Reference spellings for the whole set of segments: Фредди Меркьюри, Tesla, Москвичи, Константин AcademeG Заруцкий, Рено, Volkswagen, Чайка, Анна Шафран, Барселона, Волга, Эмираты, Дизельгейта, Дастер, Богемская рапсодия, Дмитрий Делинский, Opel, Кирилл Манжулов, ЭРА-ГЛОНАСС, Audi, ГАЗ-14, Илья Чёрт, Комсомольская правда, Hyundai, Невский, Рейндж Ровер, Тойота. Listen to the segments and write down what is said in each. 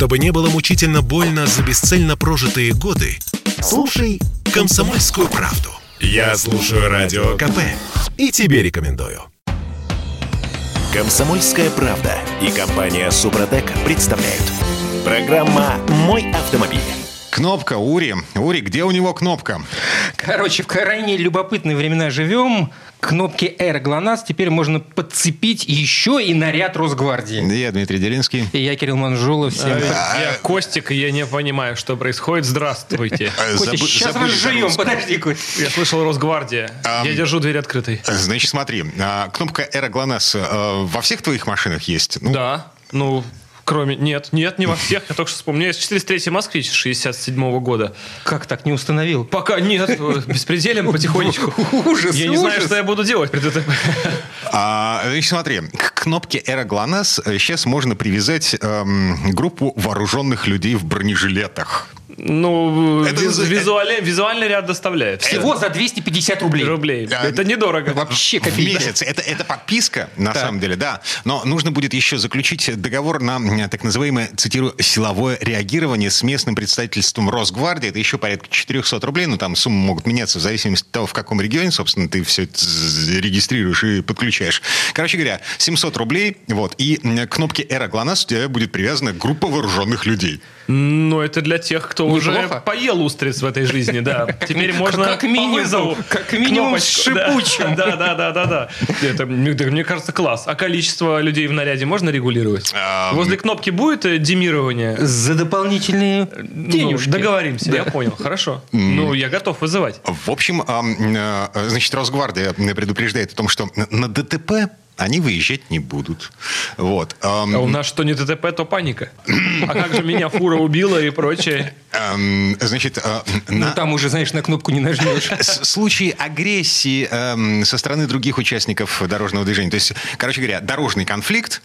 Чтобы не было мучительно больно за бесцельно прожитые годы, слушай «Комсомольскую правду». Я слушаю Радио КП и тебе рекомендую. «Комсомольская правда» и компания «Супротек» представляют. Программа «Мой автомобиль». Кнопка, Ури. Ури, где у него кнопка? Короче, в крайне любопытные времена живем. К кнопке «ЭРА-ГЛОНАСС» теперь можно подцепить еще и наряд Росгвардии. Я Дмитрий Делинский. И я Кирилл Манжулов. Всем я Костик, и я не понимаю, что происходит. Здравствуйте. Костя, сейчас разжуем. Подожди, Костя. Я слышал Росгвардия. Я держу дверь открытой. Значит, смотри. Кнопка «ЭРА-ГЛОНАСС» во всех твоих машинах есть? Да. Кроме... Нет, не во всех. Я только что вспомнил. Я 403-й «Москвич» 67-го года. Как так? Не установил? Пока нет. Беспределен потихонечку. Ужас. Я не знаю, что я буду делать при ДТП. Смотри, к кнопке «ЭРА-ГЛОНАСС» сейчас можно привязать группу вооруженных людей в бронежилетах. Визуальный ряд доставляет. Всего за 250 рублей. Это недорого. Вообще копейки. Месяц. Это подписка, на самом деле, да. Но нужно будет еще заключить договор на так называемое, цитирую, силовое реагирование с местным представительством Росгвардии. Это еще порядка 400 рублей. Но там суммы могут меняться в зависимости от того, в каком регионе, собственно, ты все это регистрируешь и подключаешь. Короче говоря, 700 рублей. И к кнопке «ЭРА-ГЛОНАСС» у тебя будет привязана группа вооруженных людей. Ну, это для тех, кто уже поел устриц в этой жизни, да. Теперь можно как минимум с шипучим. Да. Это, мне кажется, класс. А количество людей в наряде можно регулировать? Возле кнопки будет демирование? За дополнительные денежки. Договоримся, я понял, хорошо. Я готов вызывать. В общем, значит, Росгвардия предупреждает о том, что на ДТП они выезжать не будут. А у нас что не ДТП, то паника. А как же меня фура убила и прочее? Там уже, знаешь, на кнопку не нажмешь. Случаи агрессии со стороны других участников дорожного движения. То есть, короче говоря, дорожный конфликт.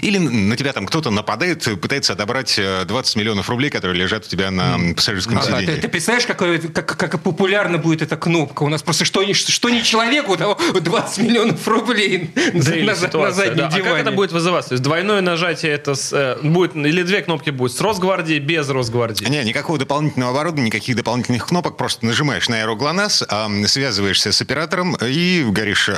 Или на тебя там кто-то нападает, пытается отобрать 20 миллионов рублей, которые лежат у тебя на пассажирском сиденье. Ты представляешь, как популярна будет эта кнопка? У нас просто что не человеку, того 20 миллионов рублей... на заднем диване. А как это будет вызываться? То есть двойное нажатие это будет, или две кнопки будут с Росгвардии, без Росгвардии? Нет, никакого дополнительного оборудования, никаких дополнительных кнопок. Просто нажимаешь на «ЭРА-ГЛОНАСС», связываешься с оператором и говоришь: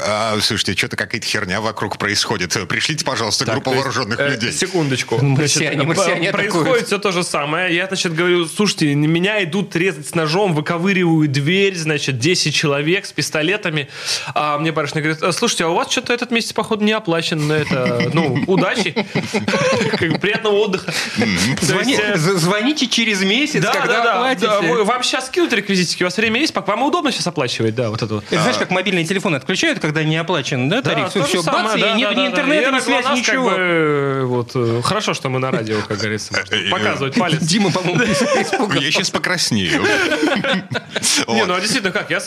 слушайте, что-то какая-то херня вокруг происходит. Пришлите, пожалуйста, группу вооруженных людей. Секундочку. Марсиане происходит все то же самое. Я, говорю: слушайте, меня идут резать с ножом, выковыриваю дверь, 10 человек с пистолетами. А мне барышня говорит: слушайте, а у вас что-то этот месяц, походу, не оплачен. Удачи. Приятного отдыха. Звоните через месяц, когда оплатите. Вам сейчас скинут реквизитики, у вас время есть, вам удобно сейчас оплачивать, да, вот это вот. Знаешь, как мобильные телефоны отключают, когда не оплачен, да, тариф? Все, бац, и нет ни интернета, ни связи, ничего. Хорошо, что мы на радио, как говорится, показывать палец. Дима, по-моему, испугался. Я сейчас покраснею. Действительно, как? Я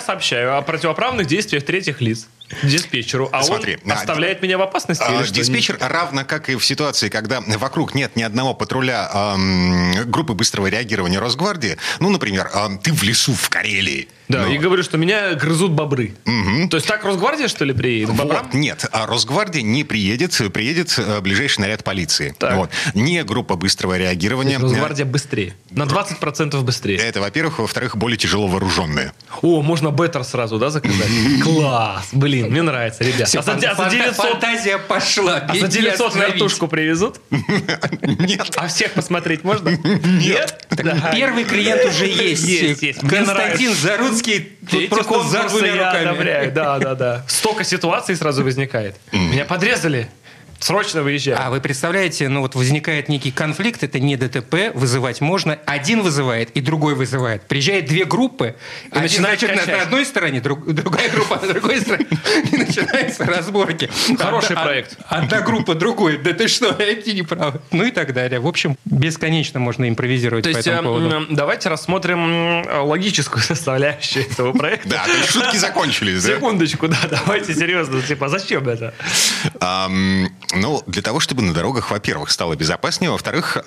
сообщаю о противоправных действиях третьих лиц диспетчеру, он оставляет меня в опасности? Диспетчер, равно как и в ситуации, когда вокруг нет ни одного патруля группы быстрого реагирования Росгвардии, например, ты в лесу в Карелии. Да, и говорю, что меня грызут бобры. Угу. То есть так Росгвардия, что ли, приедет? Нет, Росгвардия не приедет ближайший наряд полиции. Не группа быстрого реагирования. Росгвардия быстрее. На 20% быстрее. Это, во-первых. Во-вторых, более тяжело вооруженные. Можно беттер сразу, да, заказать? Класс, мне нравится, ребят. Все, за 900... Фантазия пошла. За 900 вертушку привезут? Нет. А всех посмотреть можно? Нет. Первый клиент уже есть. Константин Заруцкий. Просто зарвыми руками. Да. Столько ситуаций сразу возникает. Меня подрезали. Срочно выезжай. А вы представляете, возникает некий конфликт, это не ДТП, вызывать можно. Один вызывает и другой вызывает. Приезжают две группы, и начинают на одной стороне, другая группа на другой стороне, и начинаются разборки. Хороший проект. Одна группа другой, да ты что, эти не правы. И так далее. В общем, бесконечно можно импровизировать по этому поводу. Давайте рассмотрим логическую составляющую этого проекта. Да, шутки закончились, да? Секундочку, да, давайте серьезно. Зачем это? Ну, для того, чтобы на дорогах, во-первых, стало безопаснее, во-вторых,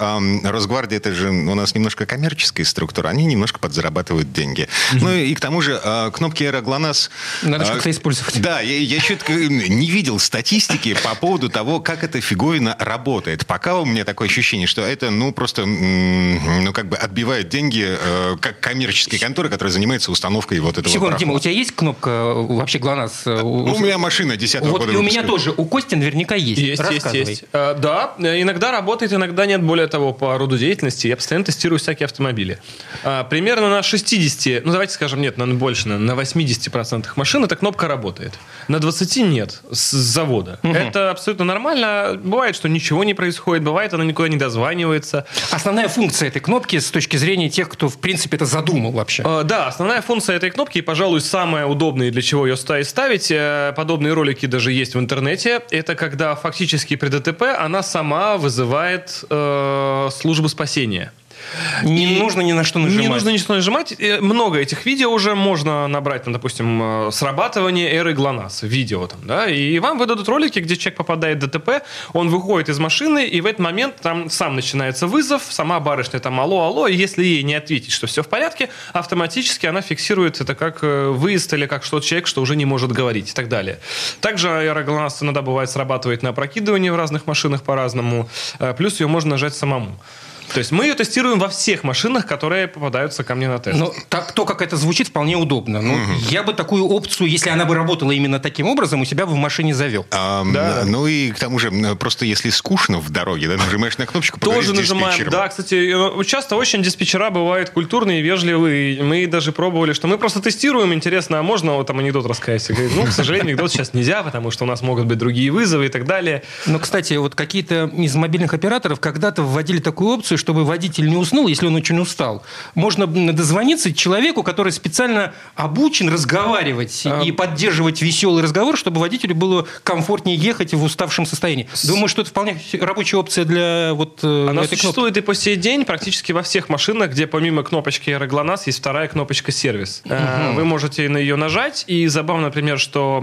Росгвардия, это же у нас немножко коммерческая структура, они немножко подзарабатывают деньги. Mm-hmm. Ну и к тому же кнопки ЭРА-ГЛОНАСС... Надо как-то использовать. Да, я чуть не видел статистики по поводу того, как эта фиговина работает. Пока у меня такое ощущение, что это, ну, просто, ну, как бы отбивает деньги как коммерческие конторы, которые занимаются установкой вот этого парохода. Секунду, Дима, у тебя есть кнопка вообще ГЛОНАСС? У меня машина 10-го года выпуска. У меня тоже, у Кости наверняка есть. Есть. Да, иногда работает, иногда нет. Более того, по роду деятельности я постоянно тестирую всякие автомобили. Примерно на 60, ну давайте скажем, нет, наверное, больше, на 80% машин эта кнопка работает. На 20 нет, с завода. Угу. Это абсолютно нормально. Бывает, что ничего не происходит, бывает, она никуда не дозванивается. Основная функция этой кнопки с точки зрения тех, кто, в принципе, это задумал вообще. Да, основная функция этой кнопки, и, пожалуй, самая удобная, для чего ее ставить, подобные ролики даже есть в интернете, это когда фактически при ДТП она сама вызывает службу спасения. Не нужно ни на что нажимать. Не нужно ни на что нажимать. Много этих видео уже можно набрать, ну, допустим, срабатывание эры ГЛОНАСС, видео там, да, и вам выдадут ролики, где человек попадает в ДТП, он выходит из машины, и в этот момент там сам начинается вызов, сама барышня там алло, и если ей не ответить, что все в порядке, автоматически она фиксирует это как выезд или как что человек, что уже не может говорить и так далее. Также эра ГЛОНАСС иногда бывает срабатывает на опрокидывании в разных машинах по-разному, плюс ее можно нажать самому. То есть мы ее тестируем во всех машинах, которые попадаются ко мне на тест. Ну, то, как это звучит, вполне удобно. Ну, я бы такую опцию, если она бы работала именно таким образом, у себя бы в машине завел. Да. Ну и к тому же, просто если скучно в дороге, да, нажимаешь на кнопочку, поговорить с диспетчером. Тоже нажимаем, да. Кстати, часто очень диспетчера бывают культурные, вежливые. Мы даже пробовали, что мы просто тестируем, интересно, а можно вот там анекдот рассказать? Говорит, ну, к сожалению, анекдот сейчас нельзя, потому что у нас могут быть другие вызовы и так далее. Но, кстати, вот какие-то из мобильных операторов когда-то вводили такую опцию, чтобы водитель не уснул, если он очень устал. Можно дозвониться человеку, который специально обучен разговаривать и поддерживать веселый разговор, чтобы водителю было комфортнее ехать в уставшем состоянии. Думаю, что это вполне рабочая опция для вот этой кнопки. Она существует и по сей день практически во всех машинах, где помимо кнопочки ЭРА-ГЛОНАСС есть вторая кнопочка сервис. Угу. Вы можете на ее нажать. И забавно, например, что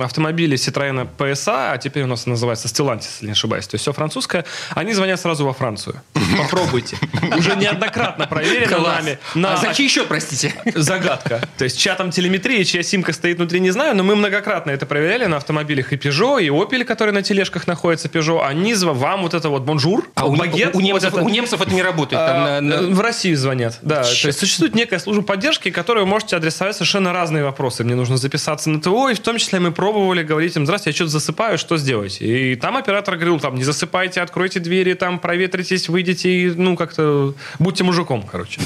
автомобили Ситроена PSA, а теперь у нас называется Стеллантис, если не ошибаюсь, то есть все французское, они звонят сразу во Францию. Попробуйте. Уже неоднократно проверено нами. А зачем еще, простите? Загадка. То есть чья там телеметрия, чья симка стоит внутри, не знаю, но мы многократно это проверяли на автомобилях и Peugeot, и Opel, которые на тележках находятся, Peugeot, они вам вот это вот бонжур, а багет. У немцев это не работает. В России звонят. Да. То есть существует некая служба поддержки, которой вы можете адресовать совершенно разные вопросы. Мне нужно записаться на ТО, и в том числе мы пробовали говорить им: здрасте, я что-то засыпаю, что сделать? И там оператор говорил, там, не засыпайте, откройте двери, там, проветрите, выйдите и, ну, как-то... Будьте мужиком, короче.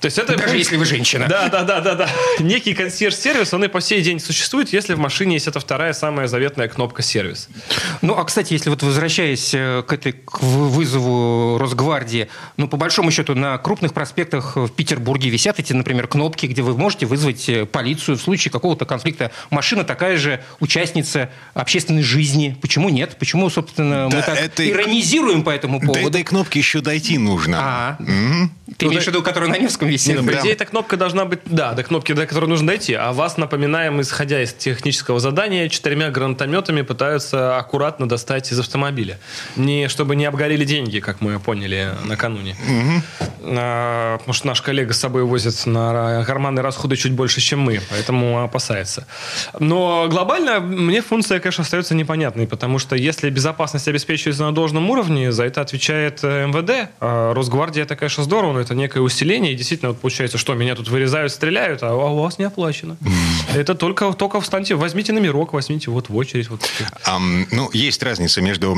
То есть это... Даже если вы женщина. Да. Некий консьерж-сервис, он и по сей день существует, если в машине есть эта вторая, самая заветная кнопка сервис. Ну, а, кстати, если вот возвращаясь к вызову Росгвардии, ну, по большому счету, на крупных проспектах в Петербурге висят эти, например, кнопки, где вы можете вызвать полицию в случае какого-то конфликта. Машина такая же участница общественной жизни. Почему нет? Почему, собственно, мы так иронизируем по этому поводу? Да, кнопки еще дойти нужно. Ты имеешь в виду, которая на Невском висит? По идее, эта кнопка должна быть... Да, до кнопки, до которой нужно дойти. А вас, напоминаем, исходя из технического задания, 4 гранатометами пытаются аккуратно достать из автомобиля. Чтобы не обгорели деньги, как мы поняли накануне. Потому что наш коллега с собой возит на карманные расходы чуть больше, чем мы. Поэтому опасается. Но глобально мне функция, конечно, остается непонятной. Потому что если безопасность обеспечивается на должном уровне, за это отвечает МВД. А Росгвардия, это, конечно, здорово, но это некое усиление. И действительно, вот получается, что меня тут вырезают, стреляют, а у вас не оплачено. Это только встаньте, возьмите номерок, возьмите вот в очередь. Вот. Ну, есть разница между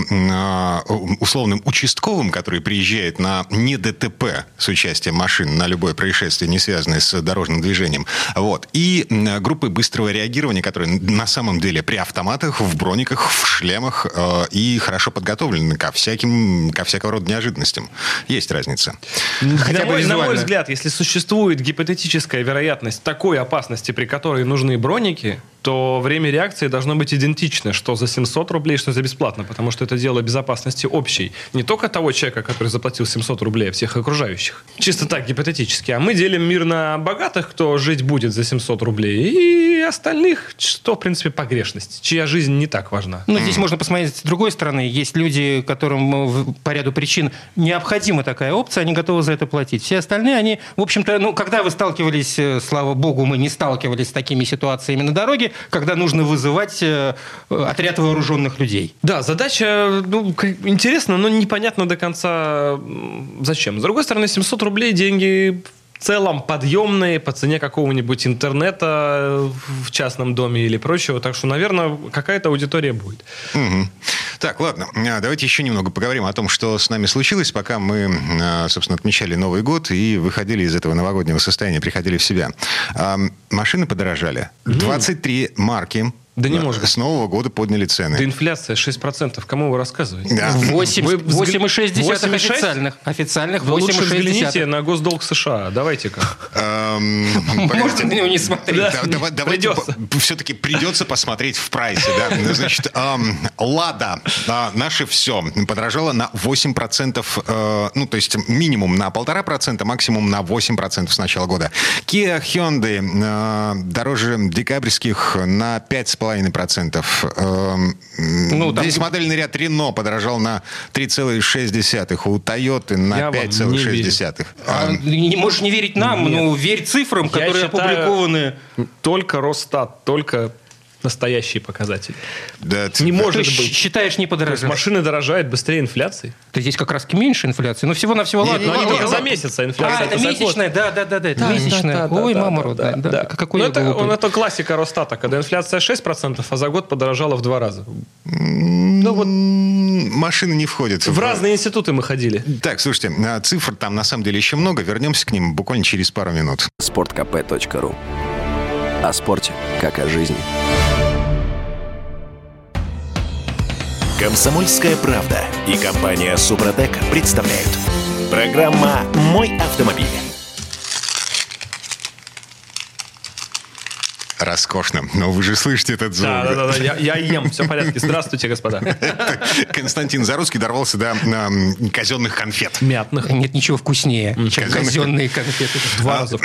условным участковым, который приезжает на не ДТП с участием машин, на любое происшествие, не связанное с дорожным движением, вот, и группы быстрого реагирования, которые на самом деле при автоматах, в брониках, в шлемах и хорошо подготовлены ко всякого рода неожиданностям. Есть разница. На мой взгляд, если существует гипотетическая вероятность такой опасности, при которой нужны броники, что время реакции должно быть идентично, что за 700 рублей, что за бесплатно, потому что это дело безопасности общей. Не только того человека, который заплатил 700 рублей, а всех окружающих. Чисто так, гипотетически. А мы делим мир на богатых, кто жить будет за 700 рублей, и остальных, что, в принципе, погрешность, чья жизнь не так важна. Ну, здесь можно посмотреть с другой стороны. Есть люди, которым по ряду причин необходима такая опция, они готовы за это платить. Все остальные, они, в общем-то, ну, когда вы сталкивались, слава богу, мы не сталкивались с такими ситуациями на дороге, когда нужно вызывать отряд вооруженных людей. Да, задача, ну, интересна, но непонятно до конца зачем. С другой стороны, 700 рублей деньги в целом подъемные по цене какого-нибудь интернета в частном доме или прочего. Так что, наверное, какая-то аудитория будет. Угу. Так, ладно. Давайте еще немного поговорим о том, что с нами случилось, пока мы, собственно, отмечали Новый год и выходили из этого новогоднего состояния, приходили в себя. Машины подорожали. 23 марки. Да не может. С Нового года подняли цены. Да инфляция 6%. Кому вы рассказываете? Да. 8,6 официальных. Вы лучше взгляните на госдолг США. Давайте-ка. Можете на него не смотреть. Придется. Все-таки придется посмотреть в прайсе. Значит, Лада, наше все, подорожало на 8%. Ну, то есть минимум на 1,5%, максимум на 8% с начала года. Kia, Hyundai дороже декабрьских на 5,5%. Ну, здесь там модельный ряд Рено подорожал на 3,6%, у Тойоты на 5,6%. Можешь не верить нам, нет, но верь цифрам, я которые опубликованы. Только Росстат, только настоящие показатели. Да, не может ты быть. Считаешь, не подорожает. То есть машины дорожают быстрее инфляции? То здесь как раз меньше инфляции. Но всего-навсего ладно. Но они только за месяц, а инфляция... это месячная, да-да-да. Это месячная. Ой, мама родная. Это классика Росстата, когда инфляция 6%, а за год подорожала в 2 раза. Ну вот... Машины не входят. В разные институты мы ходили. Так, слушайте, цифр там на самом деле еще много. Вернемся к ним буквально через пару минут. sportkp.ru. О спорте, как о жизни. «Комсомольская правда» и компания «Супротек» представляют. Программа «Мой автомобиль». Роскошно. Но вы же слышите этот звук. Да. Я ем. Все в порядке. Здравствуйте, господа. Константин Заруцкий дорвался до казенных конфет. Мятных. Нет ничего вкуснее, чем казенные конфеты. 2 раза.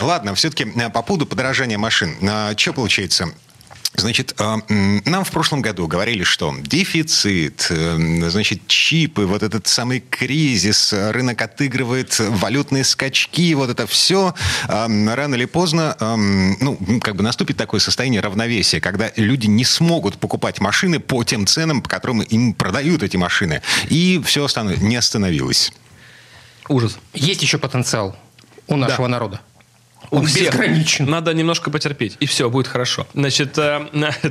Ладно, все-таки по поводу подорожания машин. Что получается? Значит, нам в прошлом году говорили, что дефицит, значит, чипы, вот этот самый кризис, рынок отыгрывает валютные скачки, вот это все. Рано или поздно, ну, как бы наступит такое состояние равновесия, когда люди не смогут покупать машины по тем ценам, по которым им продают эти машины. И все не остановилось. Ужас. Есть еще потенциал у нашего народа. Он безграничен. Надо немножко потерпеть, и все, будет хорошо. Значит,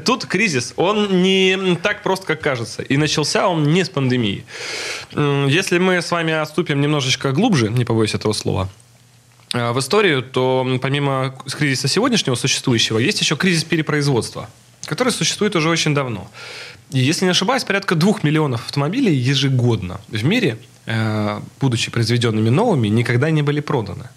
тут кризис, он не так прост, как кажется. И начался он не с пандемии. Если мы с вами отступим немножечко глубже, не побоюсь этого слова, в историю, то помимо кризиса сегодняшнего, существующего, есть еще кризис перепроизводства, который существует уже очень давно. И, если не ошибаюсь, порядка 2 миллионов автомобилей ежегодно в мире, будучи произведенными новыми, никогда не были проданы.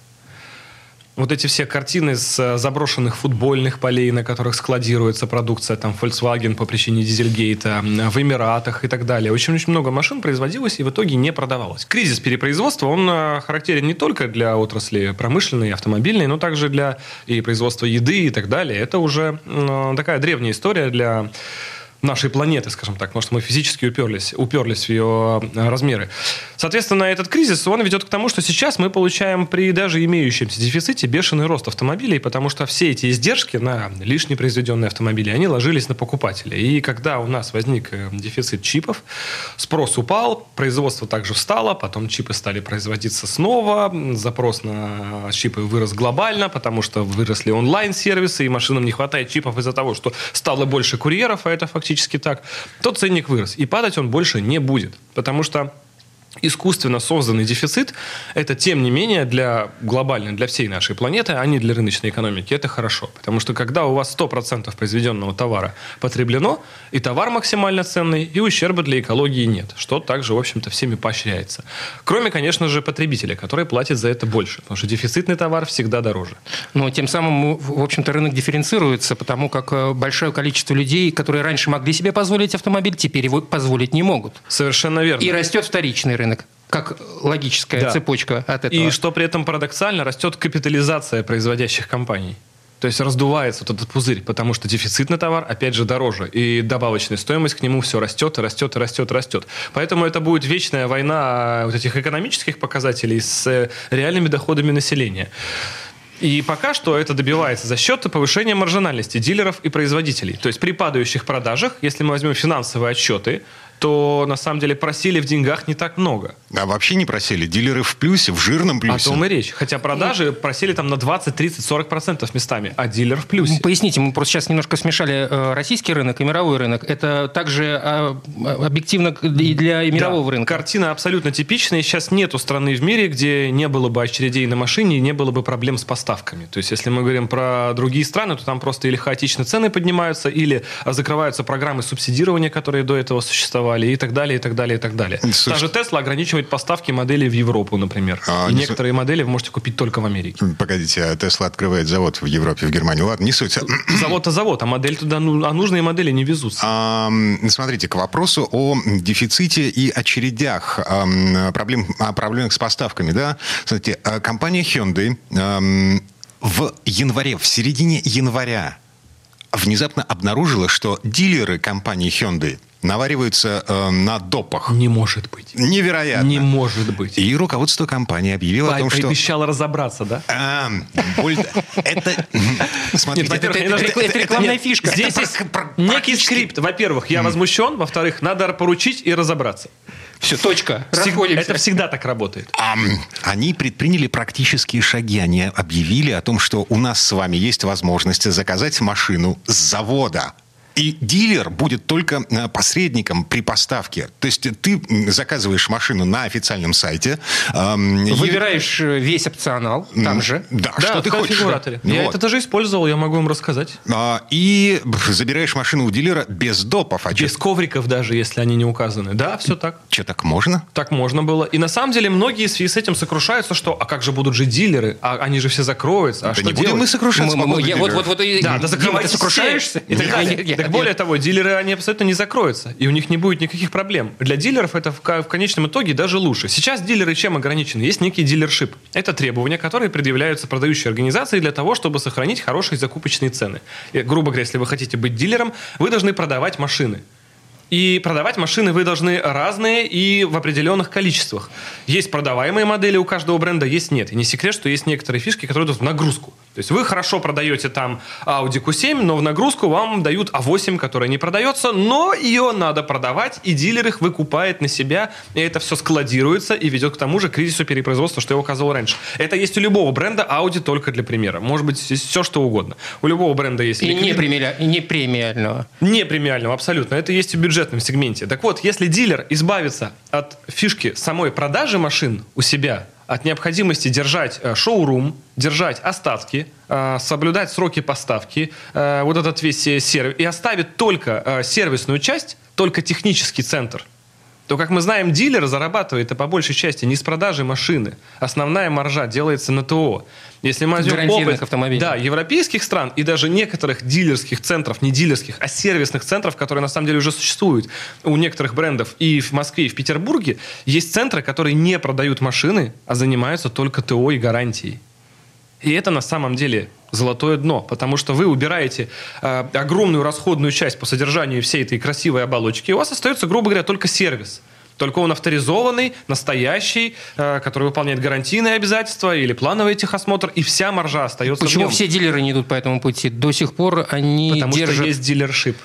Вот эти все картины с заброшенных футбольных полей, на которых складируется продукция, там, Volkswagen по причине Дизельгейта, в Эмиратах и так далее. Очень-очень много машин производилось и в итоге не продавалось. Кризис перепроизводства, он характерен не только для отрасли промышленной и автомобильной, но также для и производства еды и так далее. Это уже такая древняя история для нашей планеты, скажем так, потому что мы физически уперлись в ее размеры. Соответственно, этот кризис, он ведет к тому, что сейчас мы получаем при даже имеющемся дефиците бешеный рост автомобилей, потому что все эти издержки на лишние произведенные автомобили, они ложились на покупателя. И когда у нас возник дефицит чипов, спрос упал, производство также встало, потом чипы стали производиться снова, запрос на чипы вырос глобально, потому что выросли онлайн-сервисы, и машинам не хватает чипов из-за того, что стало больше курьеров, а это фактически так, то ценник вырос. И падать он больше не будет. Потому что искусственно созданный дефицит, это, тем не менее, для глобальной, для всей нашей планеты, а не для рыночной экономики. Это хорошо. Потому что когда у вас 100% произведенного товара потреблено, и товар максимально ценный, и ущерба для экологии нет, что также, в общем-то, всеми поощряется. Кроме, конечно же, потребителя, который платит за это больше, потому что дефицитный товар всегда дороже. Но тем самым, в общем-то, рынок дифференцируется, потому как большое количество людей, которые раньше могли себе позволить автомобиль, теперь его позволить не могут. Совершенно верно. И растет вторичный рынок, как логическая цепочка от этого. И что при этом парадоксально, растет капитализация производящих компаний. То есть раздувается вот этот пузырь, потому что дефицитный товар, опять же, дороже. И добавочная стоимость к нему все растет, растет, растет, растет. Поэтому это будет вечная война вот этих экономических показателей с реальными доходами населения. И пока что это добивается за счет повышения маржинальности дилеров и производителей. То есть при падающих продажах, если мы возьмем финансовые отчеты, то, на самом деле, просили в деньгах не так много. А вообще не просили. Дилеры в плюсе, в жирном плюсе. О том и речь. Хотя продажи просили там на 20, 30, 40% местами, а дилер в плюсе. Поясните, мы просто сейчас немножко смешали российский рынок и мировой рынок. Это также объективно и для мирового рынка. Картина абсолютно типичная. Сейчас нету страны в мире, где не было бы очередей на машине и не было бы проблем с поставками. То есть, если мы говорим про другие страны, то там просто или хаотично цены поднимаются, или закрываются программы субсидирования, которые до этого существовали, и так далее, и так далее, и так далее. Та же Tesla ограничивает поставки моделей в Европу, например. И некоторые модели вы можете купить только в Америке. Погодите, а Tesla открывает завод в Европе, в Германии. Ладно, не суть. Завод-то завод, а модель туда, нужные модели не везутся. Смотрите, к вопросу о дефиците и очередях, проблемах с поставками, да? Смотрите, компания Hyundai в середине января внезапно обнаружила, что дилеры компании Hyundai навариваются на допах. Не может быть. Невероятно. Не может быть. И руководство компании объявило о том, что... Пообещало разобраться, да? Это... Смотрите, это рекламная фишка. Здесь есть некий скрипт. Во-первых, я возмущен. Во-вторых, надо поручить и разобраться. Все, точка. Это всегда так работает. Они предприняли практические шаги. Они объявили о том, что у нас с вами есть возможность заказать машину с завода. И дилер будет только посредником при поставке. То есть ты заказываешь машину на официальном сайте. Выбираешь весь опционал там же. Да, что ты хочешь. Я это даже использовал, я могу вам рассказать. И забираешь машину у дилера без допов. Без ковриков даже, если они не указаны. Да, все так. Че, так можно? Так можно было. И на самом деле многие в связи с этим сокрушаются, что а как же будут же дилеры? А они же все закроются. А что не будем мы сокрушаться? Да, закрывай, ты сокрушаешься. И так далее. Так более того, дилеры, они абсолютно не закроются, и у них не будет никаких проблем. Для дилеров это в конечном итоге даже лучше. Сейчас дилеры чем ограничены? Есть некий дилершип. Это требования, которые предъявляются продающей организации для того, чтобы сохранить хорошие закупочные цены. И, грубо говоря, если вы хотите быть дилером, вы должны продавать машины. И продавать машины вы должны разные и в определенных количествах. Есть продаваемые модели у каждого бренда, есть нет. И не секрет, что есть некоторые фишки, которые идут в нагрузку. То есть вы хорошо продаете там Audi Q7, но в нагрузку вам дают A8, которая не продается, но ее надо продавать, и дилер их выкупает на себя, и это все складируется и ведет к тому же кризису перепроизводства, что я указывал раньше. Это есть у любого бренда, Audi только для примера. Может быть, все что угодно. У любого бренда есть... И непремиального. Непремиального, абсолютно. Это есть у бюджета. Сегменте. Так вот, если дилер избавится от фишки самой продажи машин у себя, от необходимости держать шоурум, держать остатки, соблюдать сроки поставки, вот этот весь сервис, и оставит только сервисную часть, только технический центр, то, как мы знаем, дилер зарабатывает по большей части не с продажи машины. Основная маржа делается на ТО. Если мы возьмем опыт европейских стран и даже некоторых дилерских центров, не дилерских, а сервисных центров, которые на самом деле уже существуют у некоторых брендов и в Москве, и в Петербурге, есть центры, которые не продают машины, а занимаются только ТО и гарантией. И это на самом деле золотое дно, потому что вы убираете огромную расходную часть по содержанию всей этой красивой оболочки, и у вас остается, грубо говоря, только сервис. Только он авторизованный, настоящий, который выполняет гарантийные обязательства или плановый техосмотр, и вся маржа остается в нем. Почему все дилеры не идут по этому пути? До сих пор они держат... Потому что есть дилершип.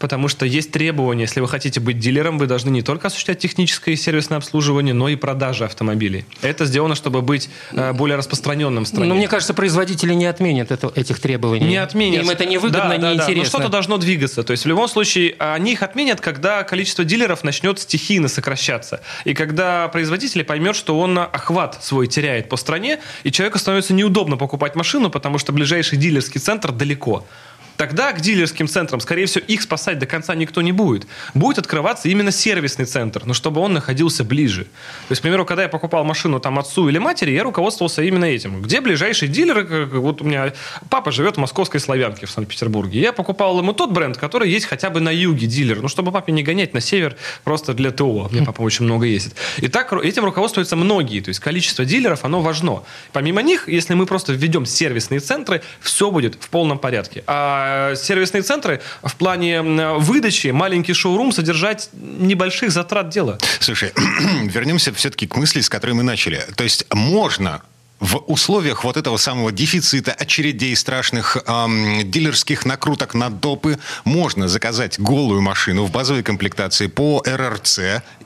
потому что есть требования. Если вы хотите быть дилером, вы должны не только осуществлять техническое и сервисное обслуживание, но и продажи автомобилей. Это сделано, чтобы быть более распространенным в стране. Но мне кажется, производители не отменят этих требований. Не отменят. Им это невыгодно, неинтересно. Да. Но что-то должно двигаться. То есть в любом случае они их отменят, когда количество дилеров начнет стихийно сокращаться. И когда производитель поймет, что он охват свой теряет по стране, и человеку становится неудобно покупать машину, потому что ближайший дилерский центр далеко. Тогда к дилерским центрам, скорее всего, их спасать до конца никто не будет. Будет открываться именно сервисный центр, но чтобы он находился ближе. То есть, к примеру, когда я покупал машину там, отцу или матери, я руководствовался именно этим. Где ближайший дилер? Вот у меня папа живет в Московской Славянке в Санкт-Петербурге. Я покупал ему тот бренд, который есть хотя бы на юге дилер. Ну, чтобы папе не гонять на север просто для ТО. Мне папа очень много ездит. И так этим руководствуются многие. То есть, количество дилеров, оно важно. Помимо них, если мы просто введем сервисные центры, все будет в полном порядке. А сервисные центры в плане выдачи, маленький шоурум, содержать небольших затрат дела. Слушай, вернемся все-таки к мысли, с которой мы начали. То есть можно в условиях вот этого самого дефицита очередей страшных, дилерских накруток на допы, можно заказать голую машину в базовой комплектации по РРЦ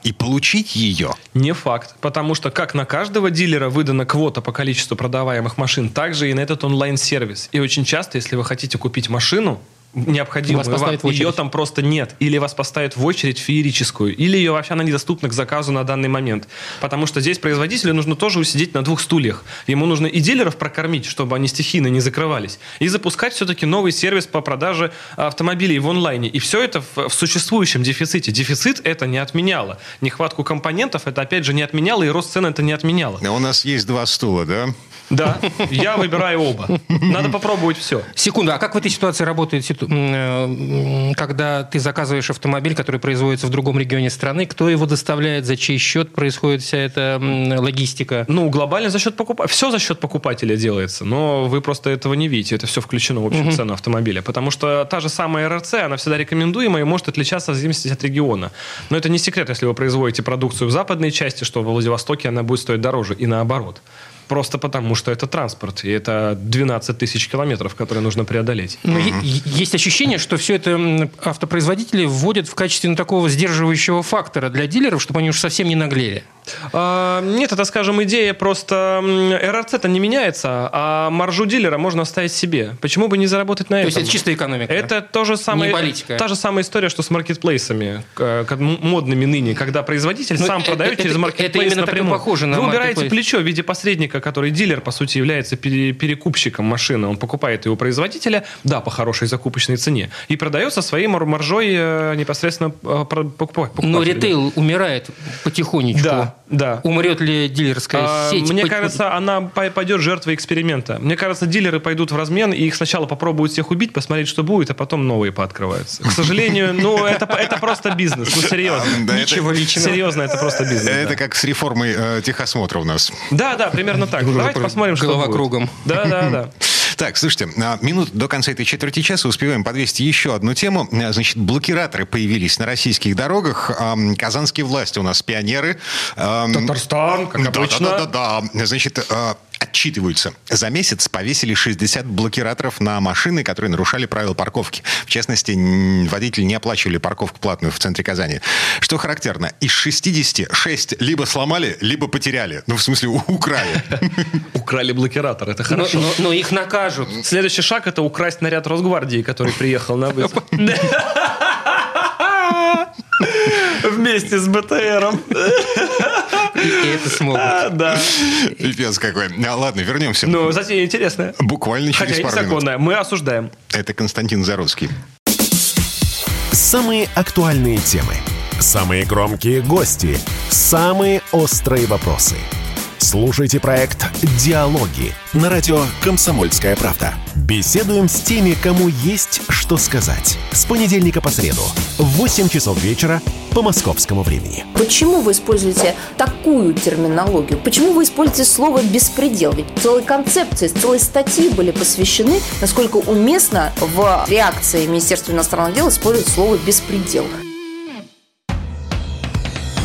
и получить ее? Не факт, потому что как на каждого дилера выдана квота по количеству продаваемых машин, так же и на этот онлайн-сервис. И очень часто, если вы хотите купить машину, необходимую вам, ее там просто нет. Или вас поставят в очередь феерическую, или ее вообще она недоступна к заказу на данный момент. Потому что здесь производителю нужно тоже усидеть на двух стульях. Ему нужно и дилеров прокормить, чтобы они стихийно не закрывались, и запускать все-таки новый сервис по продаже автомобилей в онлайне. И все это в существующем дефиците. Дефицит это не отменяло. Нехватку компонентов это опять же не отменяло, и рост цен это не отменяло. У нас есть два стула, да? Да, я выбираю оба. Надо попробовать все. Секунду, а как в этой ситуации работает, когда ты заказываешь автомобиль, который производится в другом регионе страны, кто его доставляет, за чей счет происходит вся эта логистика? Глобально за счет покупателя. Все за счет покупателя делается, но вы просто этого не видите. Это все включено в общую цену автомобиля. Потому что та же самая РРЦ, она всегда рекомендуемая и может отличаться в зависимости от региона. Но это не секрет, если вы производите продукцию в западной части, что в Владивостоке она будет стоить дороже и наоборот. Просто потому, что это транспорт, и это 12 тысяч километров, которые нужно преодолеть. Есть ощущение, что все это автопроизводители вводят в качестве такого сдерживающего фактора для дилеров, чтобы они уж совсем не наглели. Нет, это, скажем, идея просто... РРЦ-то не меняется, а маржу дилера можно оставить себе. Почему бы не заработать на этом? То есть это чистая экономика? Это то же самое, не политика. Та же самая история, что с маркетплейсами, модными ныне, когда производитель сам продает через маркетплейс это напрямую. Так похоже на вы убираете плечо в виде посредника, который дилер, по сути, является перекупщиком машины. Он покупает ее у производителя, да, по хорошей закупочной цене, и продает со своей маржой непосредственно покупателю. Но ритейл умирает потихонечку. Да. Да. Умрет ли дилерская сеть? Мне кажется, она пойдет жертвой эксперимента. Мне кажется, дилеры пойдут в размен, и их сначала попробуют всех убить, посмотреть, что будет, а потом новые пооткрываются. К сожалению, это просто бизнес. Серьезно. Да, ничего личного. Серьезно, это просто бизнес. Это да. Как с реформой техосмотра у нас. Да, примерно так. Давайте посмотрим, что будет. Голова кругом. Да. Так, слушайте, минут до конца этой четверти часа успеваем подвесить еще одну тему. Значит, блокираторы появились на российских дорогах. Казанские власти у нас пионеры. Татарстан, как обычно. Да. Значит, отчитываются. За месяц повесили 60 блокираторов на машины, которые нарушали правила парковки. В частности, водители не оплачивали парковку платную в центре Казани. Что характерно, из 66 либо сломали, либо потеряли. В смысле, украли. Украли блокиратор, это хорошо. Но их накажут. Следующий шаг – это украсть наряд Росгвардии, который приехал на вызов. Вместе с БТРом. И это смогут. Да. Пипец какой. Ладно, вернемся. Затея интересная. Буквально через пару минут. Хотя незаконная. Мы осуждаем. Это Константин Заруцкий. Самые актуальные темы. Самые громкие гости. Самые острые вопросы. Слушайте проект «Диалоги» на радио «Комсомольская правда». Беседуем с теми, кому есть что сказать. С понедельника по среду в 8 часов вечера по московскому времени. Почему вы используете такую терминологию? Почему вы используете слово «беспредел»? Ведь целые концепции, целые статьи были посвящены, насколько уместно в реакции Министерства иностранных дел использовать слово «беспредел».